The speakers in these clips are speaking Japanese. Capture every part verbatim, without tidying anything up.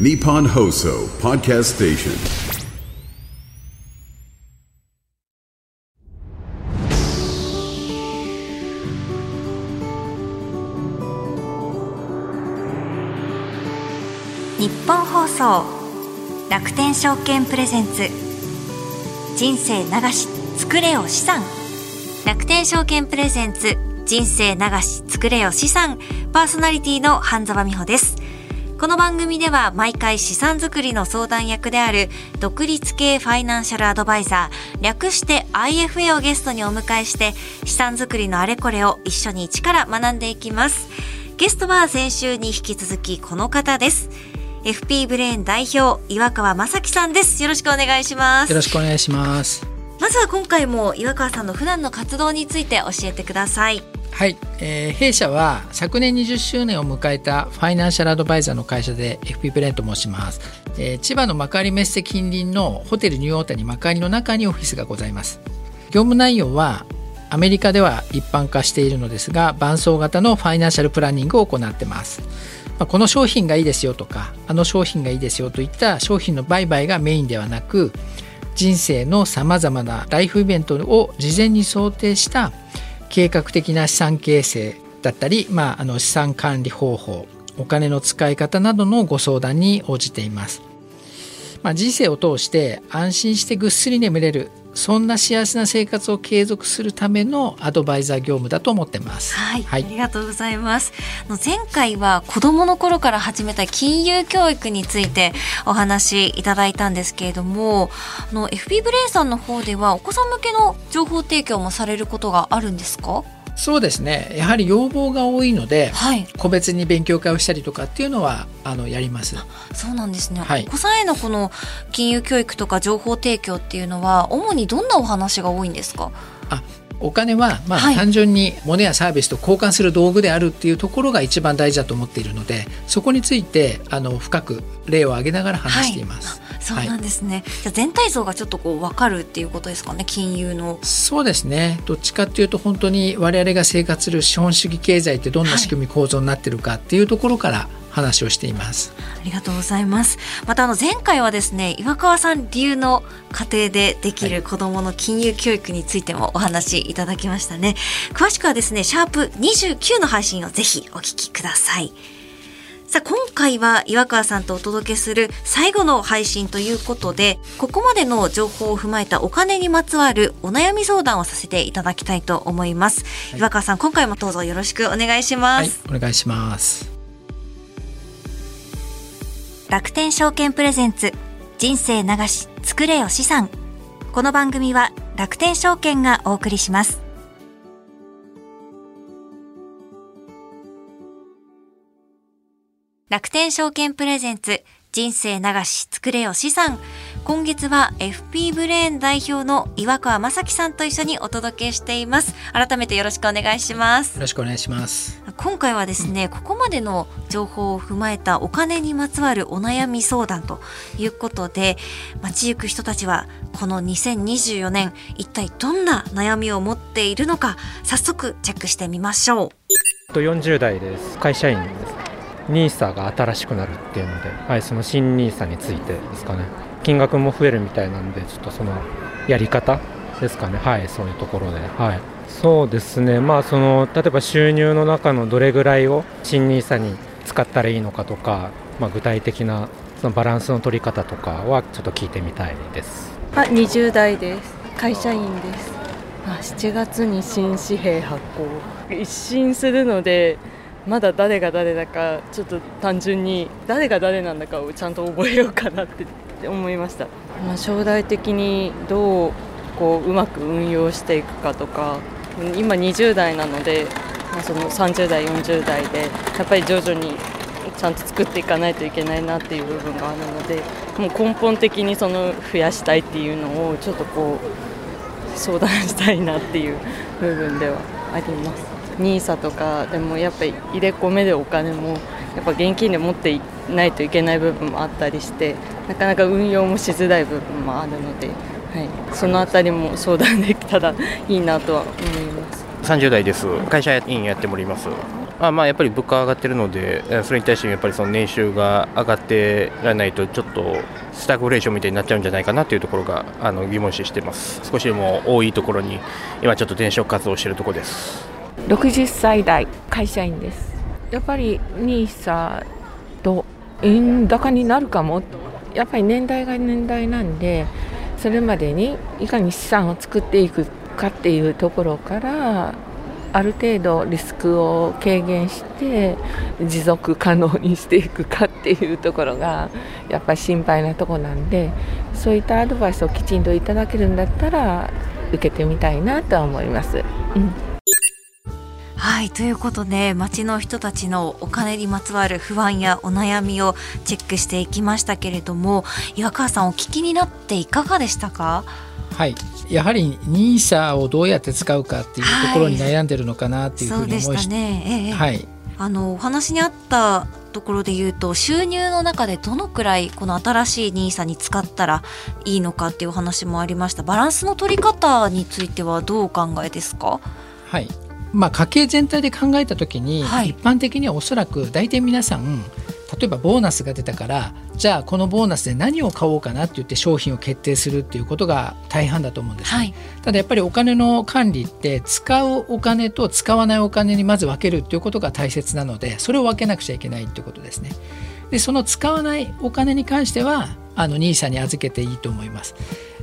ニッポン放送ポッドキャストステーション。日本放送楽天証券プレゼンツ人生流し作れよ資産。楽天証券プレゼンツ人生流し作れよ資産、パーソナリティの半沢美穂です。この番組では毎回資産作りの相談役である独立系ファイナンシャルアドバイザー、略して アイエフエー をゲストにお迎えして資産作りのあれこれを一緒に一から学んでいきます。ゲストは先週に引き続きこの方です。エフピー ブレーン代表、岩川雅樹さんです。よろしくお願いします。よろしくお願いします。まずは今回も岩川さんの普段の活動について教えてください。はい、えー、弊社は昨年にじゅっしゅうねんを迎えたファイナンシャルアドバイザーの会社で エフピー ブレーンと申します。えー、千葉の幕張メッセ近隣のホテルニューオータニ幕張の中にオフィスがございます。業務内容はアメリカでは一般化しているのですが、伴走型のファイナンシャルプランニングを行っています。この商品がいいですよとか、あの商品がいいですよといった商品の売買がメインではなく、人生のさまざまなライフイベントを事前に想定した計画的な資産形成だったり、まあ、あの資産管理方法、お金の使い方などのご相談に応じています。まあ、人生を通して安心してぐっすり眠れる、そんな幸せな生活を継続するためのアドバイザー業務だと思ってます。はい、はい、ありがとうございます。前回は子どもの頃から始めた金融教育についてお話いただいたんですけれども、あの エフピー ブレーンさんの方ではお子さん向けの情報提供もされることがあるんですか？そうですね、やはり要望が多いので、はい、個別に勉強会をしたりとかっていうのはあのやります。そうなんですね。はい、お子さんへのこの金融教育とか情報提供っていうのは主にどんなお話が多いんですか？あ、お金は、まあはい、単純に物やサービスと交換する道具であるっていうところが一番大事だと思っているので、そこについてあの深く例を挙げながら話しています。はい、そうなんですね。はい、じゃあ全体像がちょっとこう分かるっていうことですかね、金融の。そうですね、どっちかっていうと本当に我々が生活する資本主義経済ってどんな仕組み構造になってるかっていうところから、はい、話をしています。ありがとうございます。またあの前回はですね、岩川さん流の家庭でできる子どもの金融教育についてもお話いただきましたね。詳しくはですね、シャープにじゅうきゅうの配信をぜひお聞きください。さあ、今回は岩川さんとお届けする最後の配信ということで、ここまでの情報を踏まえたお金にまつわるお悩み相談をさせていただきたいと思います。はい、岩川さん、今回もどうぞよろしくお願いします。はい、お願いします。楽天証券プレゼンツ人生流し作れよ資産。この番組は楽天証券がお送りします。楽天証券プレゼンツ人生流し作れよ資産。今月は エフピー ブレーン代表の岩川雅樹さんと一緒にお届けしています。改めてよろしくお願いします。よろしくお願いします。今回はですね、ここまでの情報を踏まえたお金にまつわるお悩み相談ということで、街行く人たちはこのにせんにじゅうよねん一体どんな悩みを持っているのか、早速チェックしてみましょう。よんじゅう代です。会社員です。 ニーサ が新しくなるっていうので、はい、その新 ニーサ についてですかね。金額も増えるみたいなんで、ちょっとそのやり方ですかね。はい、そういうところで、はい、そうですね。まあその例えば収入の中のどれぐらいを新ニーサに使ったらいいのかとか、まあ、具体的なそのバランスの取り方とかはちょっと聞いてみたいです。あ、にじゅう代です。会社員です。まあ、しちがつに新紙幣発行。一新するので。まだ誰が誰だか、ちょっと単純に誰が誰なんだかをちゃんと覚えようかなって思いました。まあ、将来的にどうこううまく運用していくかとか、今にじゅう代なので、まあ、そのさんじゅう代よんじゅう代でやっぱり徐々にちゃんと作っていかないといけないなっていう部分があるので、もう根本的にその増やしたいっていうのをちょっとこう相談したいなっていう部分ではあります。ニーサ とかでもやっぱり入れ込めるお金もやっぱ現金で持っていないといけない部分もあったりして、なかなか運用もしづらい部分もあるので、はい、そのあたりも相談できたらいいなとは思います。さんじゅう代です。会社員やっております。あまあやっぱり物価上がってるので、それに対してやっぱりその年収が上がってらないと、ちょっとスタグフレーションみたいになっちゃうんじゃないかなというところがあの疑問視してます。少しでも多いところに今ちょっと転職活動しているところです。ろくじゅっさい代会社員です。やっぱり ニーサ と円高になるかも。やっぱり年代が年代なんで、それまでにいかに資産を作っていくかっていうところから、ある程度リスクを軽減して持続可能にしていくかっていうところがやっぱり心配なところなんで、そういったアドバイスをきちんといただけるんだったら受けてみたいなとは思います、うん。はい、ということで街の人たちのお金にまつわる不安やお悩みをチェックしていきましたけれども、岩川さんお聞きになっていかがでしたか？はい、やはり ニーサ をどうやって使うかっていうところに悩んでるのかなっていうふうに思いました。お話にあったところで言うと、収入の中でどのくらいこの新しい ニーサ に使ったらいいのかっていうお話もありました。バランスの取り方についてはどうお考えですか？はい、まあ、家計全体で考えたときに、はい、一般的にはおそらく大体皆さん、例えばボーナスが出たから、じゃあこのボーナスで何を買おうかなって言って商品を決定するっていうことが大半だと思うんです、ね。はい、ただやっぱりお金の管理って、使うお金と使わないお金にまず分けるっていうことが大切なので、それを分けなくちゃいけないっていうことですね。でその使わないお金に関してはあの ニーサ に預けていいと思います。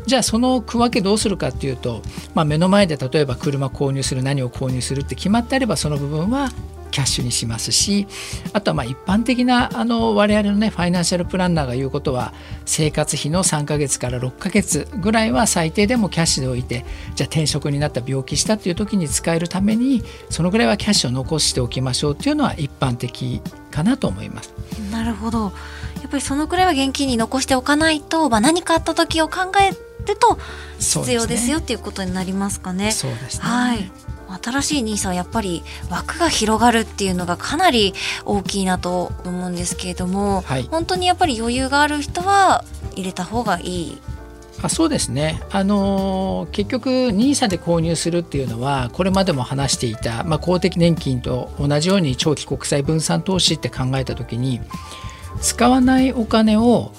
じゃあその区分けどうするかっていうと、まあ、目の前で例えば車購入する、何を購入するって決まってあれば、その部分はキャッシュにしますし、あとはまあ一般的なあの我々のねファイナンシャルプランナーが言うことは、生活費のさんかげつからろっかげつぐらいは最低でもキャッシュで置いて、じゃあ転職になった、病気したっていう時に使えるためにそのぐらいはキャッシュを残しておきましょうっていうのは一般的かなと思います。なるほど。やっぱりそのくらいは現金に残しておかないと、まあ、何かあった時を考えると必要ですよっていうことになりますかね。そうですね。はい、新しい ニーサ はやっぱり枠が広がるっていうのがかなり大きいなと思うんですけれども、はい、本当にやっぱり余裕がある人は入れた方がいい。あ、そうですね、あのー、結局 ニーサ で購入するっていうのは、これまでも話していた、まあ、公的年金と同じように長期国債分散投資って考えた時に、使わないお金を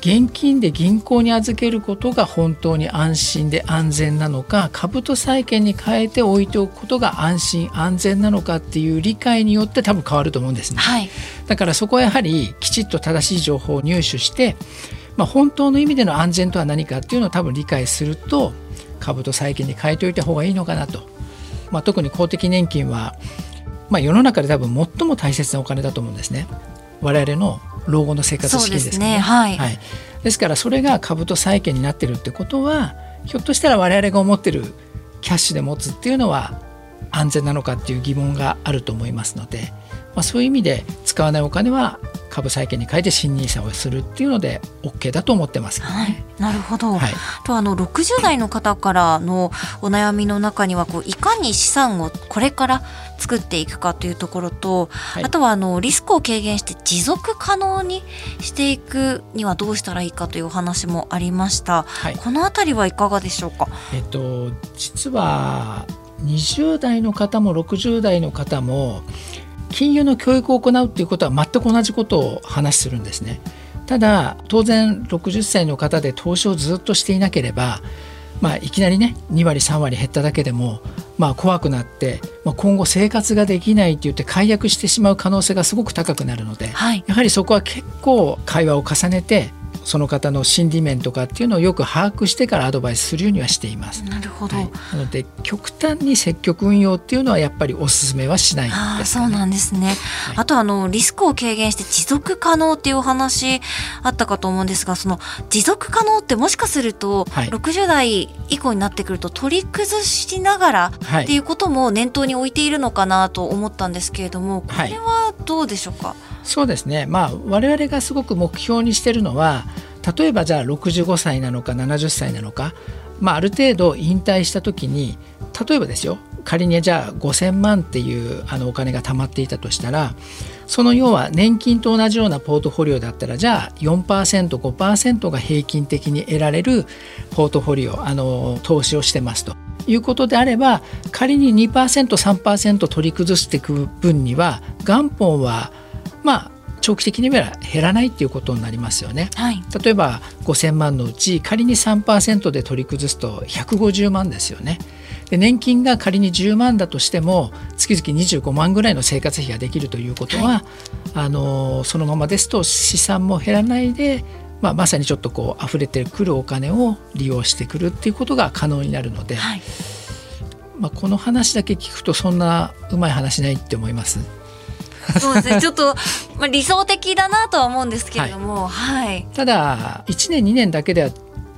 現金で銀行に預けることが本当に安心で安全なのか、株と債券に変えて置いておくことが安心安全なのかっていう理解によって多分変わると思うんですね、はい、だからそこはやはりきちっと正しい情報を入手して、まあ、本当の意味での安全とは何かっていうのを多分理解すると、株と債券に変えておいた方がいいのかなと、まあ、特に公的年金は、まあ、世の中で多分最も大切なお金だと思うんですね。我々の老後の生活資金ですね。ですからそれが株と債券になってるってことは、ひょっとしたら我々が思ってるキャッシュで持つっていうのは安全なのかっていう疑問があると思いますので、まあ、そういう意味で使わないお金は株債券に変えて新ニーサをするっていうので オーケー だと思ってます、ね。はい、なるほど、はい、とあのろくじゅう代の方からのお悩みの中には、こういかに資産をこれから作っていくかというところと、はい、あとはあのリスクを軽減して持続可能にしていくにはどうしたらいいかというお話もありました、はい、このあたりはいかがでしょうか？えっと、実はにじゅう代の方もろくじゅう代の方も金融の教育を行うということは全く同じことを話するんですね。ただ当然ろくじゅっさいの方で投資をずっとしていなければ、まあ、いきなりねにわりさんわり減っただけでも、まあ、怖くなって、まあ、今後生活ができないって言って解約してしまう可能性がすごく高くなるので、はい、やはりそこは結構会話を重ねて、その方の心理面とかっていうのをよく把握してからアドバイスするようにはしています。なるほど、はい、なので極端に積極運用っていうのはやっぱりお勧めはしないんですかね。あ、そうなんですね、はい、あとあのリスクを軽減して持続可能っていうお話あったかと思うんですが、その持続可能ってもしかすると、はい、ろくじゅう代以降になってくると取り崩しながらっていうことも念頭に置いているのかなと思ったんですけれども、はい、これはどうでしょうか？はい、そうですね、まあ、我々がすごく目標にしているのは、例えばじゃあろくじゅうごさいなのかななじゅっさいなのか、まあ、ある程度引退した時に、例えばですよ、仮にじゃあごせんまんっていうあのお金が貯まっていたとしたら、その要は年金と同じようなポートフォリオだったら、じゃあ よんパーセントごパーセント が平均的に得られるポートフォリオ、あの投資をしてますと。いうことであれば、仮に にパーセントさんパーセント 取り崩していく分には元本はまあ長期的には減らないということになりますよね、はい、例えばごせんまんのうち仮に さんパーセント で取り崩すとひゃくごじゅうまんですよね。で年金が仮にじゅうまんだとしても月々にじゅうごまんぐらいの生活費ができるということは、はい、あのそのままですと資産も減らないで、まあ、まさにちょっとこう溢れてくるお金を利用してくるということが可能になるので、はい、まあ、この話だけ聞くとそんなうまい話ないって思います。そうですね、ちょっと、まあ、理想的だなとは思うんですけれども、はいはい、ただいちねんにねんだけでは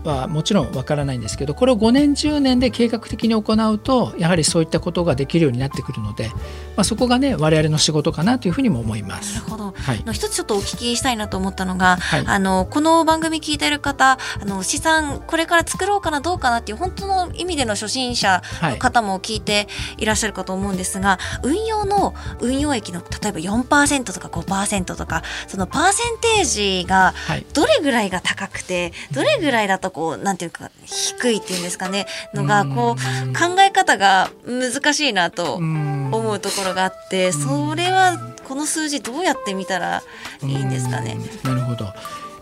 はもちろんわからないんですけど、これをごねんじゅうねんで計画的に行うとやはりそういったことができるようになってくるので、まあ、そこがね我々の仕事かなというふうにも思います。なるほど、はい、一つちょっとお聞きしたいなと思ったのが、はい、あのこの番組聞いている方、あの資産これから作ろうかなどうかなっていう本当の意味での初心者の方も聞いていらっしゃるかと思うんですが、はい、運用の運用益の例えば よんパーセント とか ごパーセント とかそのパーセンテージがどれぐらいが高くて、はい、どれぐらいだとこうなんていうか低いっていうんですかねのがこう考え方が難しいなと思うところがあって、それはこの数字どうやって見たらいいんですかね。なるほど、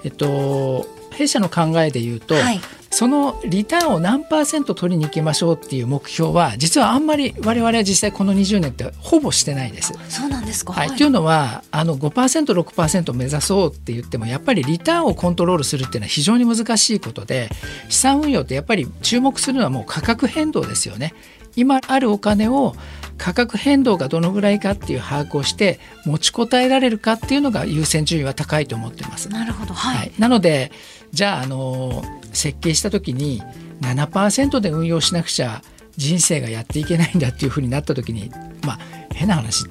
えっと、弊社の考えでいうと、はい、そのリターンを何パーセント取りに行きましょうっていう目標は実はあんまり我々は実際このにじゅうねんってほぼしてないです。そうなんですか、はいはい、というのはあの ごパーセントろくパーセント 目指そうって言ってもやっぱりリターンをコントロールするっていうのは非常に難しいことで、資産運用ってやっぱり注目するのはもう価格変動ですよね。今あるお金を価格変動がどのぐらいかっていう把握をして持ちこたえられるかっていうのが優先順位は高いと思ってます。なるほど、はいはい、なのでじゃあ、あのー、設計した時に ななパーセント で運用しなくちゃ人生がやっていけないんだっていうふうになった時に、まあ、変な話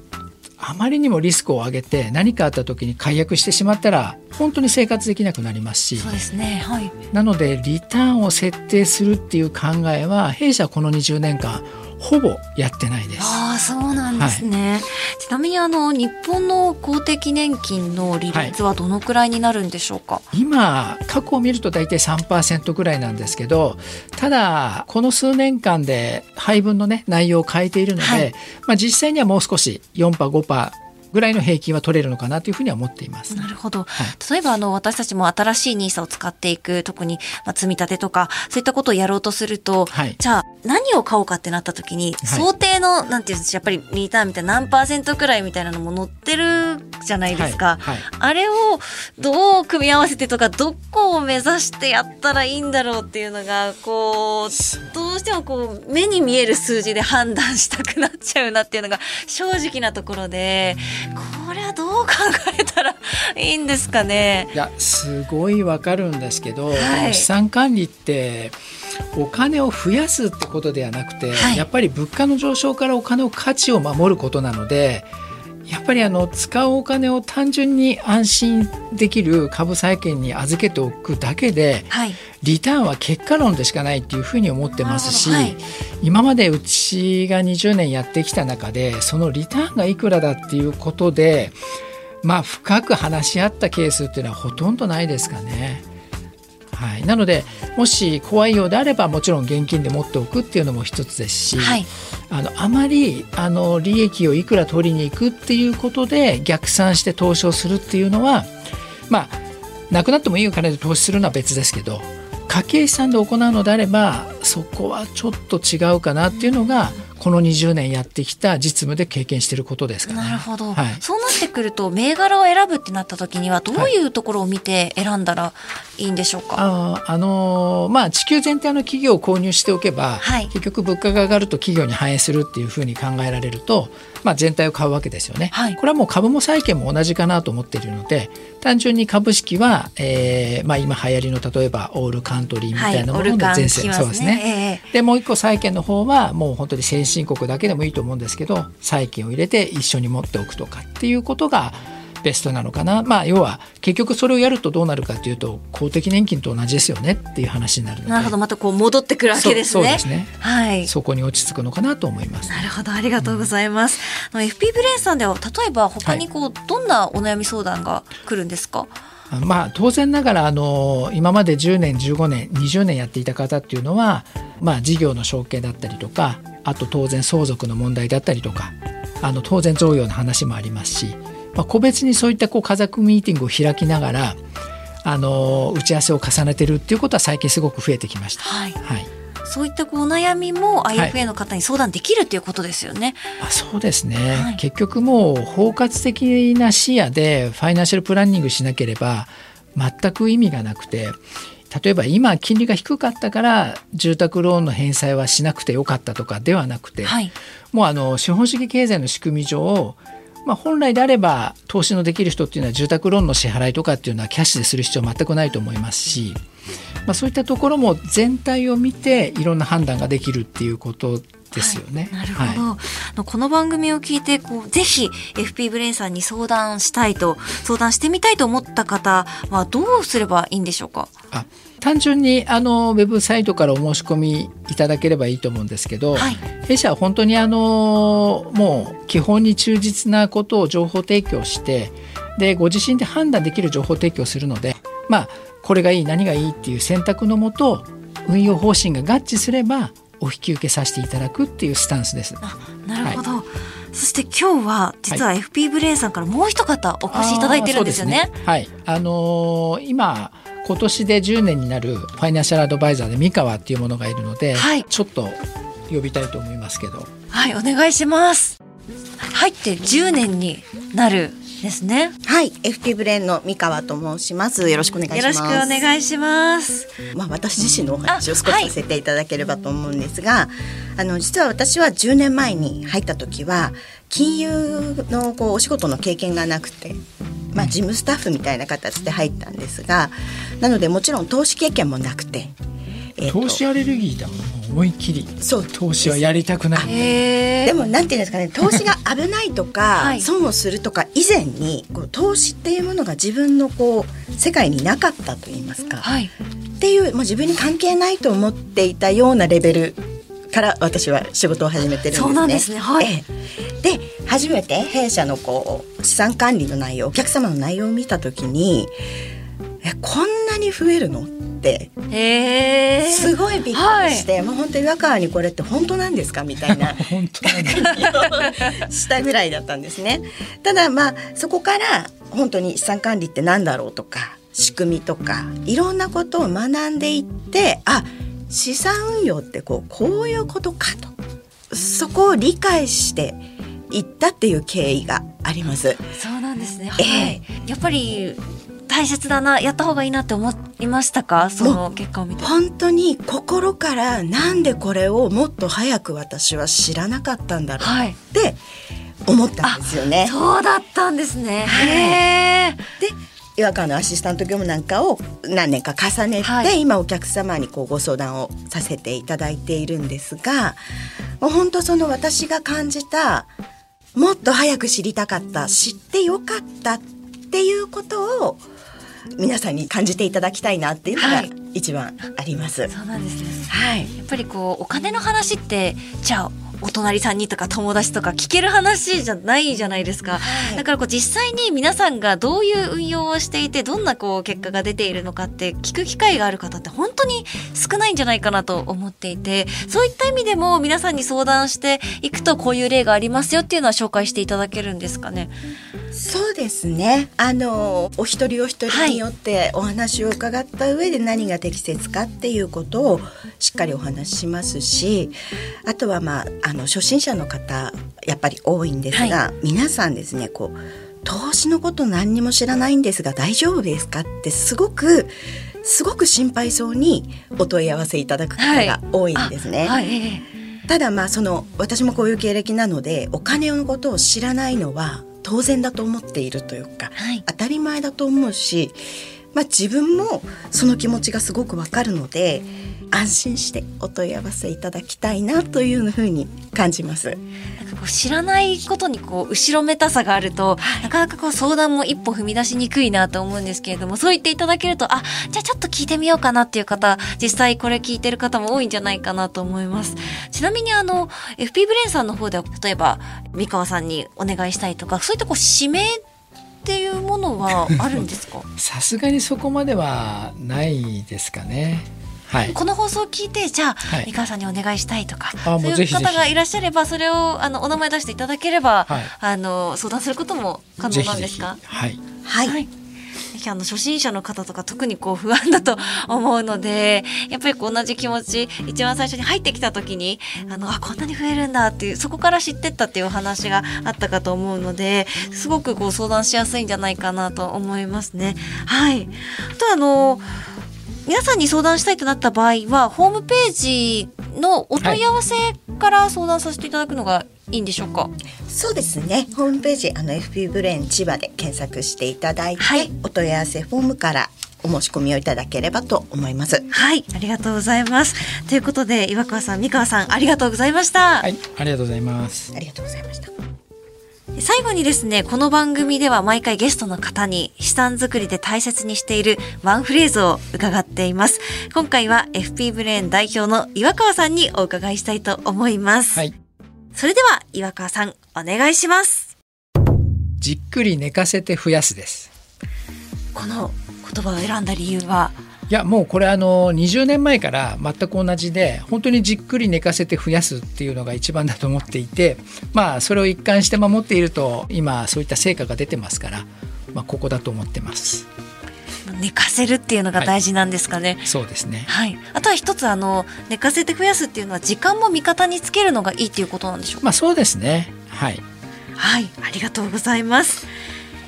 あまりにもリスクを上げて何かあった時に解約してしまったら本当に生活できなくなりますし、そうですね、はい、なのでリターンを設定するっていう考えは弊社はこのにじゅうねんかんほぼやってないです。ああ、そうなんですね、はい、ちなみにあの日本の公的年金の利率はどのくらいになるんでしょうか。はい、今過去を見ると大体 さんパーセント ぐらいなんですけど、ただこの数年間で配分の、ね、内容を変えているので、はい、まあ、実際にはもう少し よんパーセントごパーセントぐらいの平均は取れるのかなというふうには思っています。なるほど、はい、例えばあの私たちも新しいニーサを使っていく、特にまあ積み立てとかそういったことをやろうとすると、はい、じゃあ何を買おうかってなった時に、はい、想定のなんていうんですか、やっぱりリターンみたいな何パーセントくらいみたいなのも載ってるじゃないですか、はいはい、あれをどう組み合わせてとかどこを目指してやったらいいんだろうっていうのがこうどうしてもこう目に見える数字で判断したくなっちゃうなっていうのが正直なところで、これはどう考えたらいいんですかね。いや、すごいわかるんですけど、はい、資産管理ってお金を増やすってことではなくて、はい、やっぱり物価の上昇からお金の価値を守ることなので、やっぱりあの使うお金を単純に安心できる株債券に預けておくだけで、はい、リターンは結果論でしかないっていうふうに思ってますし、はい、今までうちがにじゅうねんやってきた中でそのリターンがいくらだっていうことで、まあ、深く話し合ったケースっていうのはほとんどないですかね。はい、なのでもし怖いようであればもちろん現金で持っておくっていうのも一つですし、はい、あのあまりあの利益をいくら取りに行くっていうことで逆算して投資をするっていうのは、まあなくなってもいいお金で投資するのは別ですけど、家計資産で行うのであればそこはちょっと違うかなっていうのがこのにじゅうねんやってきた実務で経験していることですかね。なるほど、はい、そうなってくると銘柄を選ぶってなった時にはどういうところを見て選んだらいいんでしょうか。はい、ああのーまあ、地球全体の企業を購入しておけば、はい、結局物価が上がると企業に反映するっていうふうに考えられると、まあ、全体を買うわけですよね。はい、これはもう株も債券も同じかなと思っているので、単純に株式は、えーまあ、今流行りの例えばオールカントリーみたいなものの前線、はい、オルカン聞きますね。そうですね。えー、でもう一個債券の方はもう本当に先進申告だけでもいいと思うんですけど、債券を入れて一緒に持っておくとかっていうことがベストなのかな。まあ、要は結局それをやるとどうなるかというと公的年金と同じですよねっていう話になるので。なるほど、またこう戻ってくるわけですね。 そ, そうですね、はい、そこに落ち着くのかなと思います。なるほど、ありがとうございます。うん、エフピー ブレインさんでは例えば他にこう、はい、どんなお悩み相談が来るんですか。まあ、当然ながらあの今までじゅうねんじゅうごねんにじゅうねんやっていた方っていうのは、まあ、事業の承継だったりとか、あと当然相続の問題だったりとか、あの当然贈与の話もありますし、まあ、個別にそういったこう家族ミーティングを開きながらあの打ち合わせを重ねてるっていうことは最近すごく増えてきました。はい、はい、そういったこうお悩みも アイエフエー の方に相談できるということですよね。はい、まあ、そうですね、はい、結局もう包括的な視野でファイナンシャルプランニングしなければ全く意味がなくて、例えば今金利が低かったから住宅ローンの返済はしなくてよかったとかではなくて、はい、もうあの資本主義経済の仕組み上、まあ、本来であれば投資のできる人っていうのは住宅ローンの支払いとかっていうのはキャッシュでする必要は全くないと思いますし、まあ、そういったところも全体を見ていろんな判断ができるっていうことですよね。はい、なるほど、はい、この番組を聞いてこうぜひ エフピー ブレインさんに相談したいと相談してみたいと思った方はどうすればいいんでしょうか。あ、単純にあのウェブサイトからお申し込みいただければいいと思うんですけど、はい、弊社は本当にあのもう基本に忠実なことを情報提供して、でご自身で判断できる情報提供するので、まあ、これがいい何がいいっていう選択のもと運用方針が合致すればお引き受けさせていただくっていうスタンスです。あ、なるほど、はい、そして今日は実は エフピー ブレインさんからもう一方お越しいただいてるんですよね。あ、はい、あのー、今今年でじゅうねんになるファイナンシャルアドバイザーで三川っていうものがいるので、はい、ちょっと呼びたいと思いますけど。はい、お願いします。入ってじゅうねんになるですね。はい、エフピー ブレインの三川と申します。よろしくお願いします。よろしくお願いします。まあ、私自身のお話を少しさせていただければと思うんですが、あの実は私はじゅうねんまえに入った時は金融のこうお仕事の経験がなくて、まあ、事務スタッフみたいな形で入ったんですが、なのでもちろん投資経験もなくて、えー、投資アレルギーだもん。思いっきりそう投資はやりたくない。でもなんていうんですかね、投資が危ないとか、はい、損をするとか以前にこう投資っていうものが自分のこう世界になかったといいますか、はい、っていう、もう自分に関係ないと思っていたようなレベルから私は仕事を始めてるんですね。そうなんですね、はい、えー、で初めて弊社のこう資産管理の内容、お客様の内容を見た時にえこんなに増えるのって、えー、すごいびっくりして、はい、もう本当に若々にこれって本当なんですかみたいな本当にしたぐらいだったんですね。ただまあそこから本当に資産管理ってなんだろうとか仕組みとかいろんなことを学んでいって、あ、資産運用ってこう、こういうことかと、そこを理解していったっていう経緯があります。そうなんですね、はい、えー、やっぱり大切だな、やった方がいいなって思いましたか、その結果を見て。本当に心から、なんでこれをもっと早く私は知らなかったんだろうって思ったんですよね。はい、そうだったんですね。へー。で違和感のアシスタント業務なんかを何年か重ねて、はい、今お客様にこうご相談をさせていただいているんですが、もう本当その私が感じた、もっと早く知りたかった、知ってよかったっていうことを皆さんに感じていただきたいなっていうのが一番あります。はい、そうなんですね、はい、やっぱりこうお金の話ってじゃあお隣さんにとか友達とか聞ける話じゃないじゃないですか、はい、だからこう実際に皆さんがどういう運用をしていて、どんなこう結果が出ているのかって聞く機会がある方って本当に少ないんじゃないかなと思っていて、そういった意味でも皆さんに相談していくとこういう例がありますよっていうのは紹介していただけるんですかね。そうですね、あのお一人お一人によってお話を伺った上で何が適切かっていうことをしっかりお話ししますし、あとはまああの初心者の方やっぱり多いんですが、はい、皆さんですね、こう投資のこと何にも知らないんですが大丈夫ですかってすごくすごく心配そうにお問い合わせいただく方が多いんですね。はいはい、ただまあその私もこういう経歴なのでお金のことを知らないのは当然だと思っているというか、はい、当たり前だと思うし、まあ、自分もその気持ちがすごくわかるので安心してお問い合わせいただきたいなというふうに感じます。なんかこう知らないことにこう後ろめたさがあると、はい、なかなかこう相談も一歩踏み出しにくいなと思うんですけれども、そう言っていただけると、あ、じゃあちょっと聞いてみようかなっていう方、実際これ聞いてる方も多いんじゃないかなと思います。ちなみにあの エフピー ブレインさんの方では例えば三川さんにお願いしたいとか、そういったこう指名っていうものはあるんですか？さすがにそこまではないですかね。はい、この放送を聞いてじゃあ、はい、美川さんにお願いしたいとかそういう方がいらっしゃればそれをあのお名前出していただければ、はい、あの相談することも可能なんですか？ぜひぜひ、はいはいはい、あの初心者の方とか特にこう不安だと思うのでやっぱりこう同じ気持ち一番最初に入ってきた時にあのあこんなに増えるんだっていうそこから知ってったっていうお話があったかと思うのですごくこう相談しやすいんじゃないかなと思いますね。はい、あとあの皆さんに相談したいとなった場合はホームページのお問い合わせから相談させていただくのがいいんでしょうか？はい、そうですね。ホームページあの エフピー ブレーン千葉で検索していただいて、はい、お問い合わせフォームからお申し込みをいただければと思います。はい、ありがとうございます。ということで岩川さん、美川さんありがとうございました。はい、ありがとうございます。ありがとうございました。最後にですね、この番組では毎回ゲストの方に資産作りで大切にしているワンフレーズを伺っています。今回は エフピー ブレーン代表の岩川さんにお伺いしたいと思います。はい、それでは岩川さんお願いします。じっくり寝かせて増やすです。この言葉を選んだ理由は？いやもうこれあのにじゅうねんまえから全く同じで本当にじっくり寝かせて増やすっていうのが一番だと思っていて、まあそれを一貫して守っていると今そういった成果が出てますから、まあ、ここだと思ってます。寝かせるっていうのが大事なんですかね？はい、そうですね。はい、あとは一つあの寝かせて増やすっていうのは時間も味方につけるのがいいっていうことなんでしょうか？まあ、そうですね。はい、はい、ありがとうございます。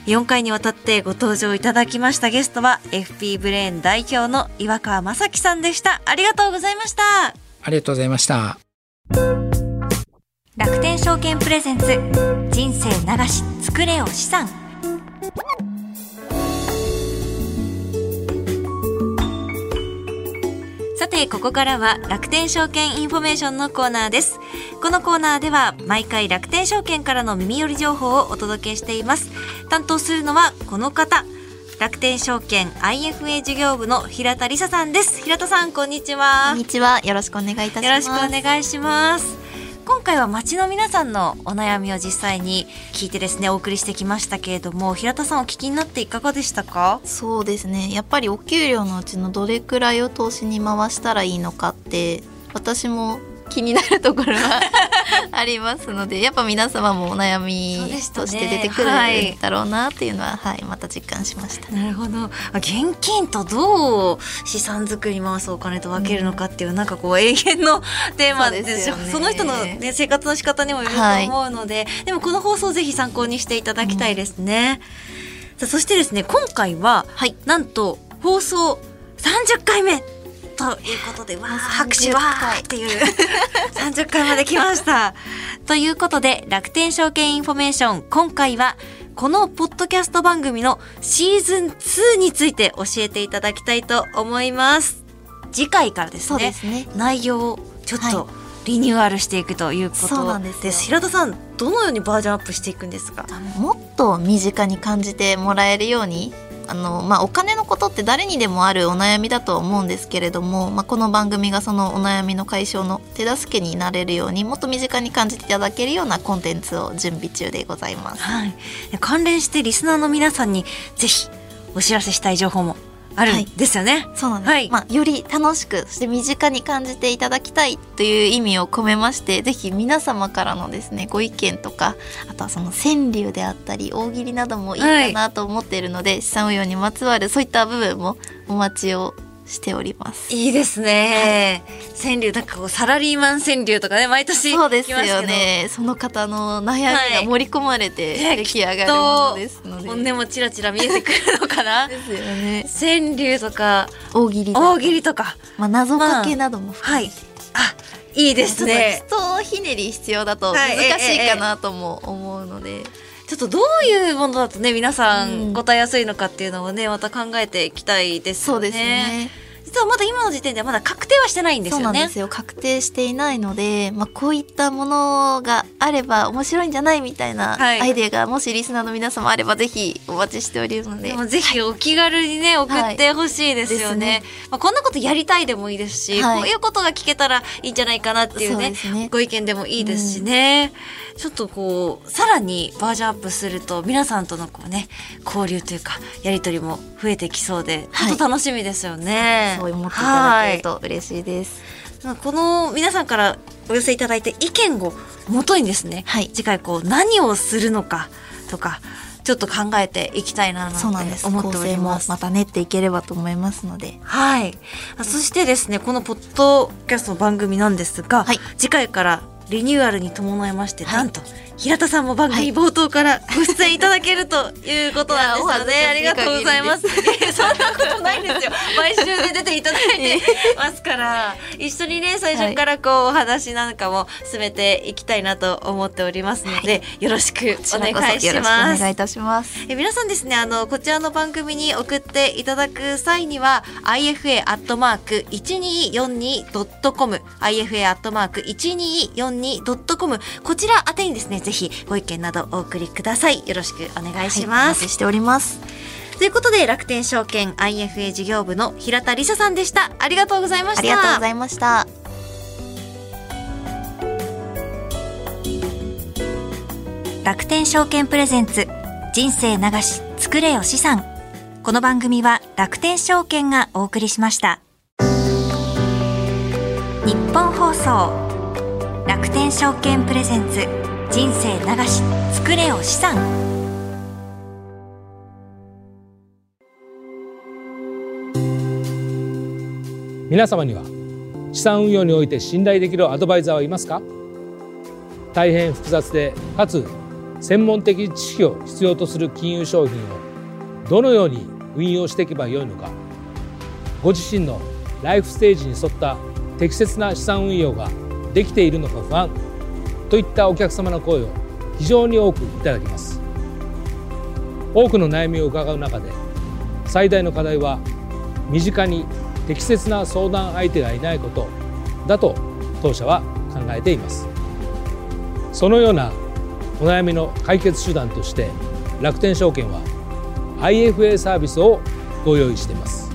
よんかいにわたってご登場いただきましたゲストは エフピー ブレーン代表の岩川雅樹さんでした。ありがとうございました。ありがとうございました。楽天証券プレゼンツ人生流し作れよ資産。さてここからは楽天証券インフォメーションのコーナーです。このコーナーでは毎回楽天証券からの耳寄り情報をお届けしています。担当するのはこの方、楽天証券 アイエフエー 事業部の平田理沙さんです。平田さんこんにちは。こんにちは、よろしくお願いいたします。よろしくお願いします。今回は街の皆さんのお悩みを実際に聞いてですねお送りしてきましたけれども、平田さんお聞きになっていかがでしたか？そうですね、やっぱりお給料のうちのどれくらいを投資に回したらいいのかって私も気になるところはありますので、やっぱ皆様もお悩みとして出てくるんだろうなっていうのは、はい、また実感しました。なるほど。現金とどう資産作り回すお金と分けるのかっていう、うん、なんかこう永遠のテーマでしょ。 そうですよね。その人の、ね、生活の仕方にもよると思うので、はい、でもこの放送ぜひ参考にしていただきたいですね。うん、そしてですね今回は、はい、なんと放送さんじゅっかいめということで、わー拍手わーっていうさんじゅっかいまで来ましたということで楽天証券インフォメーション、今回はこのポッドキャスト番組のシーズンツーについて教えていただきたいと思います。次回からですね、そうですね、内容をちょっとリニューアルしていくということです。そうなんですよ。平田さんどのようにバージョンアップしていくんですか？もっと身近に感じてもらえるように、あのまあ、お金のことって誰にでもあるお悩みだと思うんですけれども、まあ、この番組がそのお悩みの解消の手助けになれるようにもっと身近に感じていただけるようなコンテンツを準備中でございます。はい、関連してリスナーの皆さんにぜひお知らせしたい情報もあるんですよね。はい、そうなんです。はい、まあ、より楽しくそして身近に感じていただきたいという意味を込めまして、ぜひ皆様からのですねご意見とか、あとはその川柳であったり大喜利などもいいかなと思っているので、はい、資産運用にまつわるそういった部分もお待ちをしております。いいですね。はい、川柳なんかこうサラリーマン川柳とかね、毎年そうですよね。その方の悩みが盛り込まれて出来上がるものですので、本音もちらちら見えてくるのかなですよね。川柳とか大喜利大喜利とか、まあ、謎かけなども含めて、まあ、はい、あいいですね。ちょっとひねり必要だと難しいかなとも思うので、はい、ええええちょっとどういうものだとね皆さん答えやすいのかっていうのをねまた考えていきたいですよね。そうですね。実はまだ今の時点ではまだ確定はしてないんですよね。そうなんですよ、確定していないので、まあ、こういったものがあれば面白いんじゃないみたいなアイデアが、もしリスナーの皆様あればぜひお待ちしておりますので、はい、ぜひお気軽にね、送ってほしいですよね、はい、ですね。まあ、こんなことやりたいでもいいですし、はい、こういうことが聞けたらいいんじゃないかなっていう ね, うねご意見でもいいですしね、うん、ちょっとこうさらにバージョンアップすると皆さんとのこう、ね、交流というかやり取りも増えてきそうで、はい、ちょっと楽しみですよね。そう思っていただけると嬉しいです、はい、この皆さんからお寄せいただいた意見をもとにですね、はい、次回こう何をするのかとかちょっと考えていきたいなと思っております。構成もまた練っていければと思いますので、はい、そしてですね、このポッドキャストの番組なんですが、はい、次回からリニューアルに伴いまして、はい、なんと平田さんも番組冒頭からご出演いただけるということなんですので、ありがとうございます。そんなことないですよ。毎週で出ていただいてますから、一緒にね、最初からこう、はい、お話なんかも進めていきたいなと思っておりますので、はい、よろしくお願いします。お願いいたします。え、皆さんですね、あのこちらの番組に送っていただく際には、アイエフエーアットマークいちにーよんにードットコム アイエフエーアットマークいちにーよんにードットコム こちら宛てにですね、ぜひご意見などお送りください。よろしくお願いします。はい、お待ちしております。ということで、楽天証券 アイエフエー 事業部の平田理沙さんでした。ありがとうございました。ありがとうございました。楽天証券プレゼンツ、人生流し作れよ資産。この番組は楽天証券がお送りしました。日本放送、楽天証券プレゼンツ。人生流し作れよ資産。皆様には資産運用において信頼できるアドバイザーはいますか？大変複雑でかつ専門的知識を必要とする金融商品をどのように運用していけばよいのか、ご自身のライフステージに沿った適切な資産運用ができているのか不安といったお客様の声を非常に多くいただきます。多くの悩みを伺う中で最大の課題は身近に適切な相談相手がいないことだと当社は考えています。そのようなお悩みの解決手段として楽天証券は アイエフエー サービスをご用意しています。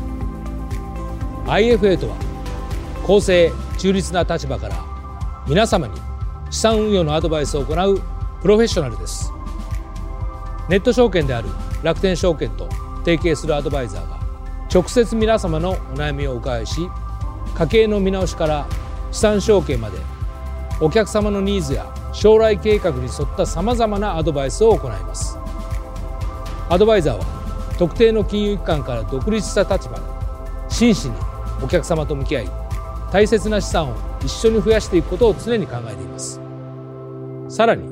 アイエフエー とは公正中立な立場から皆様に資産運用のアドバイスを行うプロフェッショナルです。ネット証券である楽天証券と提携するアドバイザーが直接皆様のお悩みをお伺いし、家計の見直しから資産承継までお客様のニーズや将来計画に沿ったさまざまなアドバイスを行います。アドバイザーは特定の金融機関から独立した立場で真摯にお客様と向き合い、大切な資産を一緒に増やしていくことを常に考えています。さらに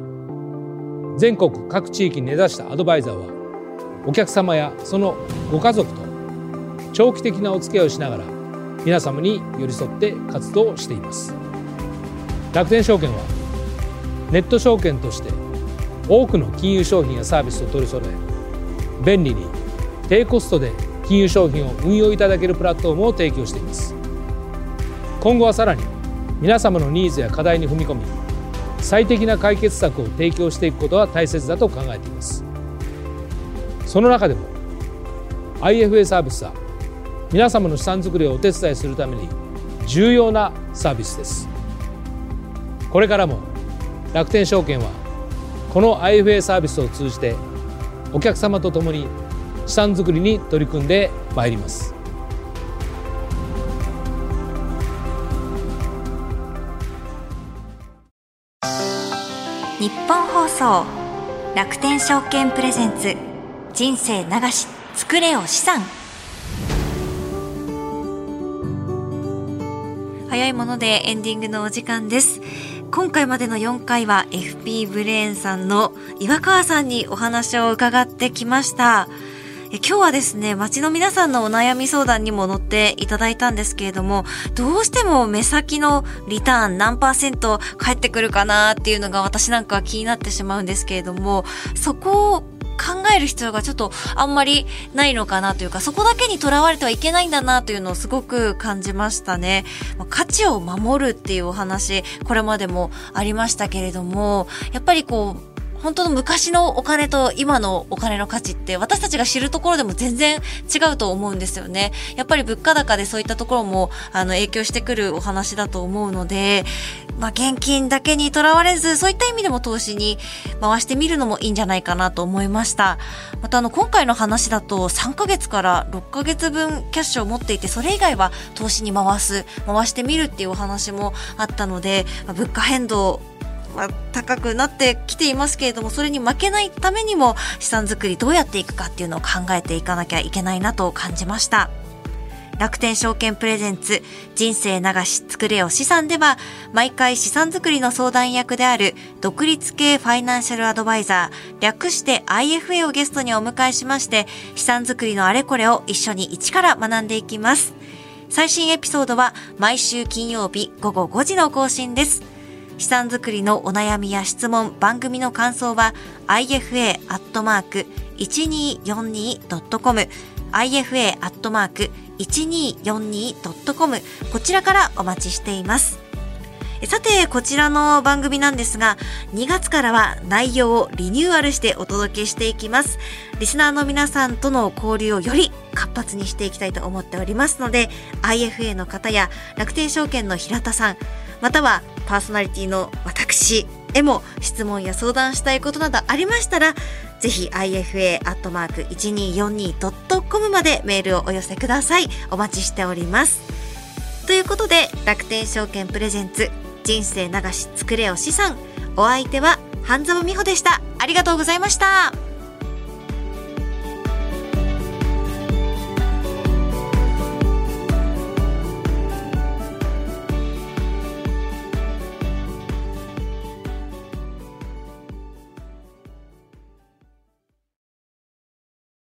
全国各地域に根ざしたアドバイザーはお客様やそのご家族と長期的なお付き合いをしながら皆様に寄り添って活動をしています。楽天証券はネット証券として多くの金融商品やサービスを取り揃え、便利に低コストで金融商品を運用いただけるプラットフォームを提供しています。今後はさらに皆様のニーズや課題に踏み込み、最適な解決策を提供していくことは大切だと考えています。その中でも アイエフエー サービスは皆様の資産作りをお手伝いするために重要なサービスです。これからも楽天証券はこの アイエフエー サービスを通じてお客様と共に資産作りに取り組んでまいります。日本放送、楽天証券プレゼンツ、人生流し作れよ資産。早いものでエンディングのお時間です。今回までのよんかいは エフピー ブレーンさんの岩川さんにお話を伺ってきました。今日はですね、街の皆さんのお悩み相談にも乗っていただいたんですけれども、どうしても目先のリターン何パーセント返ってくるかなっていうのが私なんかは気になってしまうんですけれども、そこを考える必要がちょっとあんまりないのかなというか、そこだけにとらわれてはいけないんだなというのをすごく感じましたね。価値を守るっていうお話、これまでもありましたけれども、やっぱりこう本当の昔のお金と今のお金の価値って私たちが知るところでも全然違うと思うんですよね。やっぱり物価高でそういったところもあの影響してくるお話だと思うので、まあ、現金だけにとらわれずそういった意味でも投資に回してみるのもいいんじゃないかなと思いました。またあの今回の話だとさんかげつからろっかげつぶんキャッシュを持っていて、それ以外は投資に回す回してみるっていうお話もあったので、まあ、物価変動まあ、高くなってきていますけれども、それに負けないためにも資産作りどうやっていくかっていうのを考えていかなきゃいけないなと感じました。楽天証券プレゼンツ人生流し作れよ資産では、毎回資産作りの相談役である独立系ファイナンシャルアドバイザー、略して アイエフエー をゲストにお迎えしまして、資産作りのあれこれを一緒に一から学んでいきます。最新エピソードは毎週金曜日ごごごじの更新です。資産作りのお悩みや質問、番組の感想は アイエフエーアットマークいちにーよんにードットコム アイエフエーアットマークいちにーよんにードットコム、 こちらからお待ちしています。さて、こちらの番組なんですが、にがつからは内容をリニューアルしてお届けしていきます。リスナーの皆さんとの交流をより活発にしていきたいと思っておりますので、 アイエフエー の方や楽天証券の平田さん、またはパーソナリティの私へも質問や相談したいことなどありましたら、ぜひ アイエフエーアットマークいちにーよんにードットコム までメールをお寄せください。お待ちしております。ということで、楽天証券プレゼンツ人生流し作れよ資産、お相手は半沢美穂でした。ありがとうございました。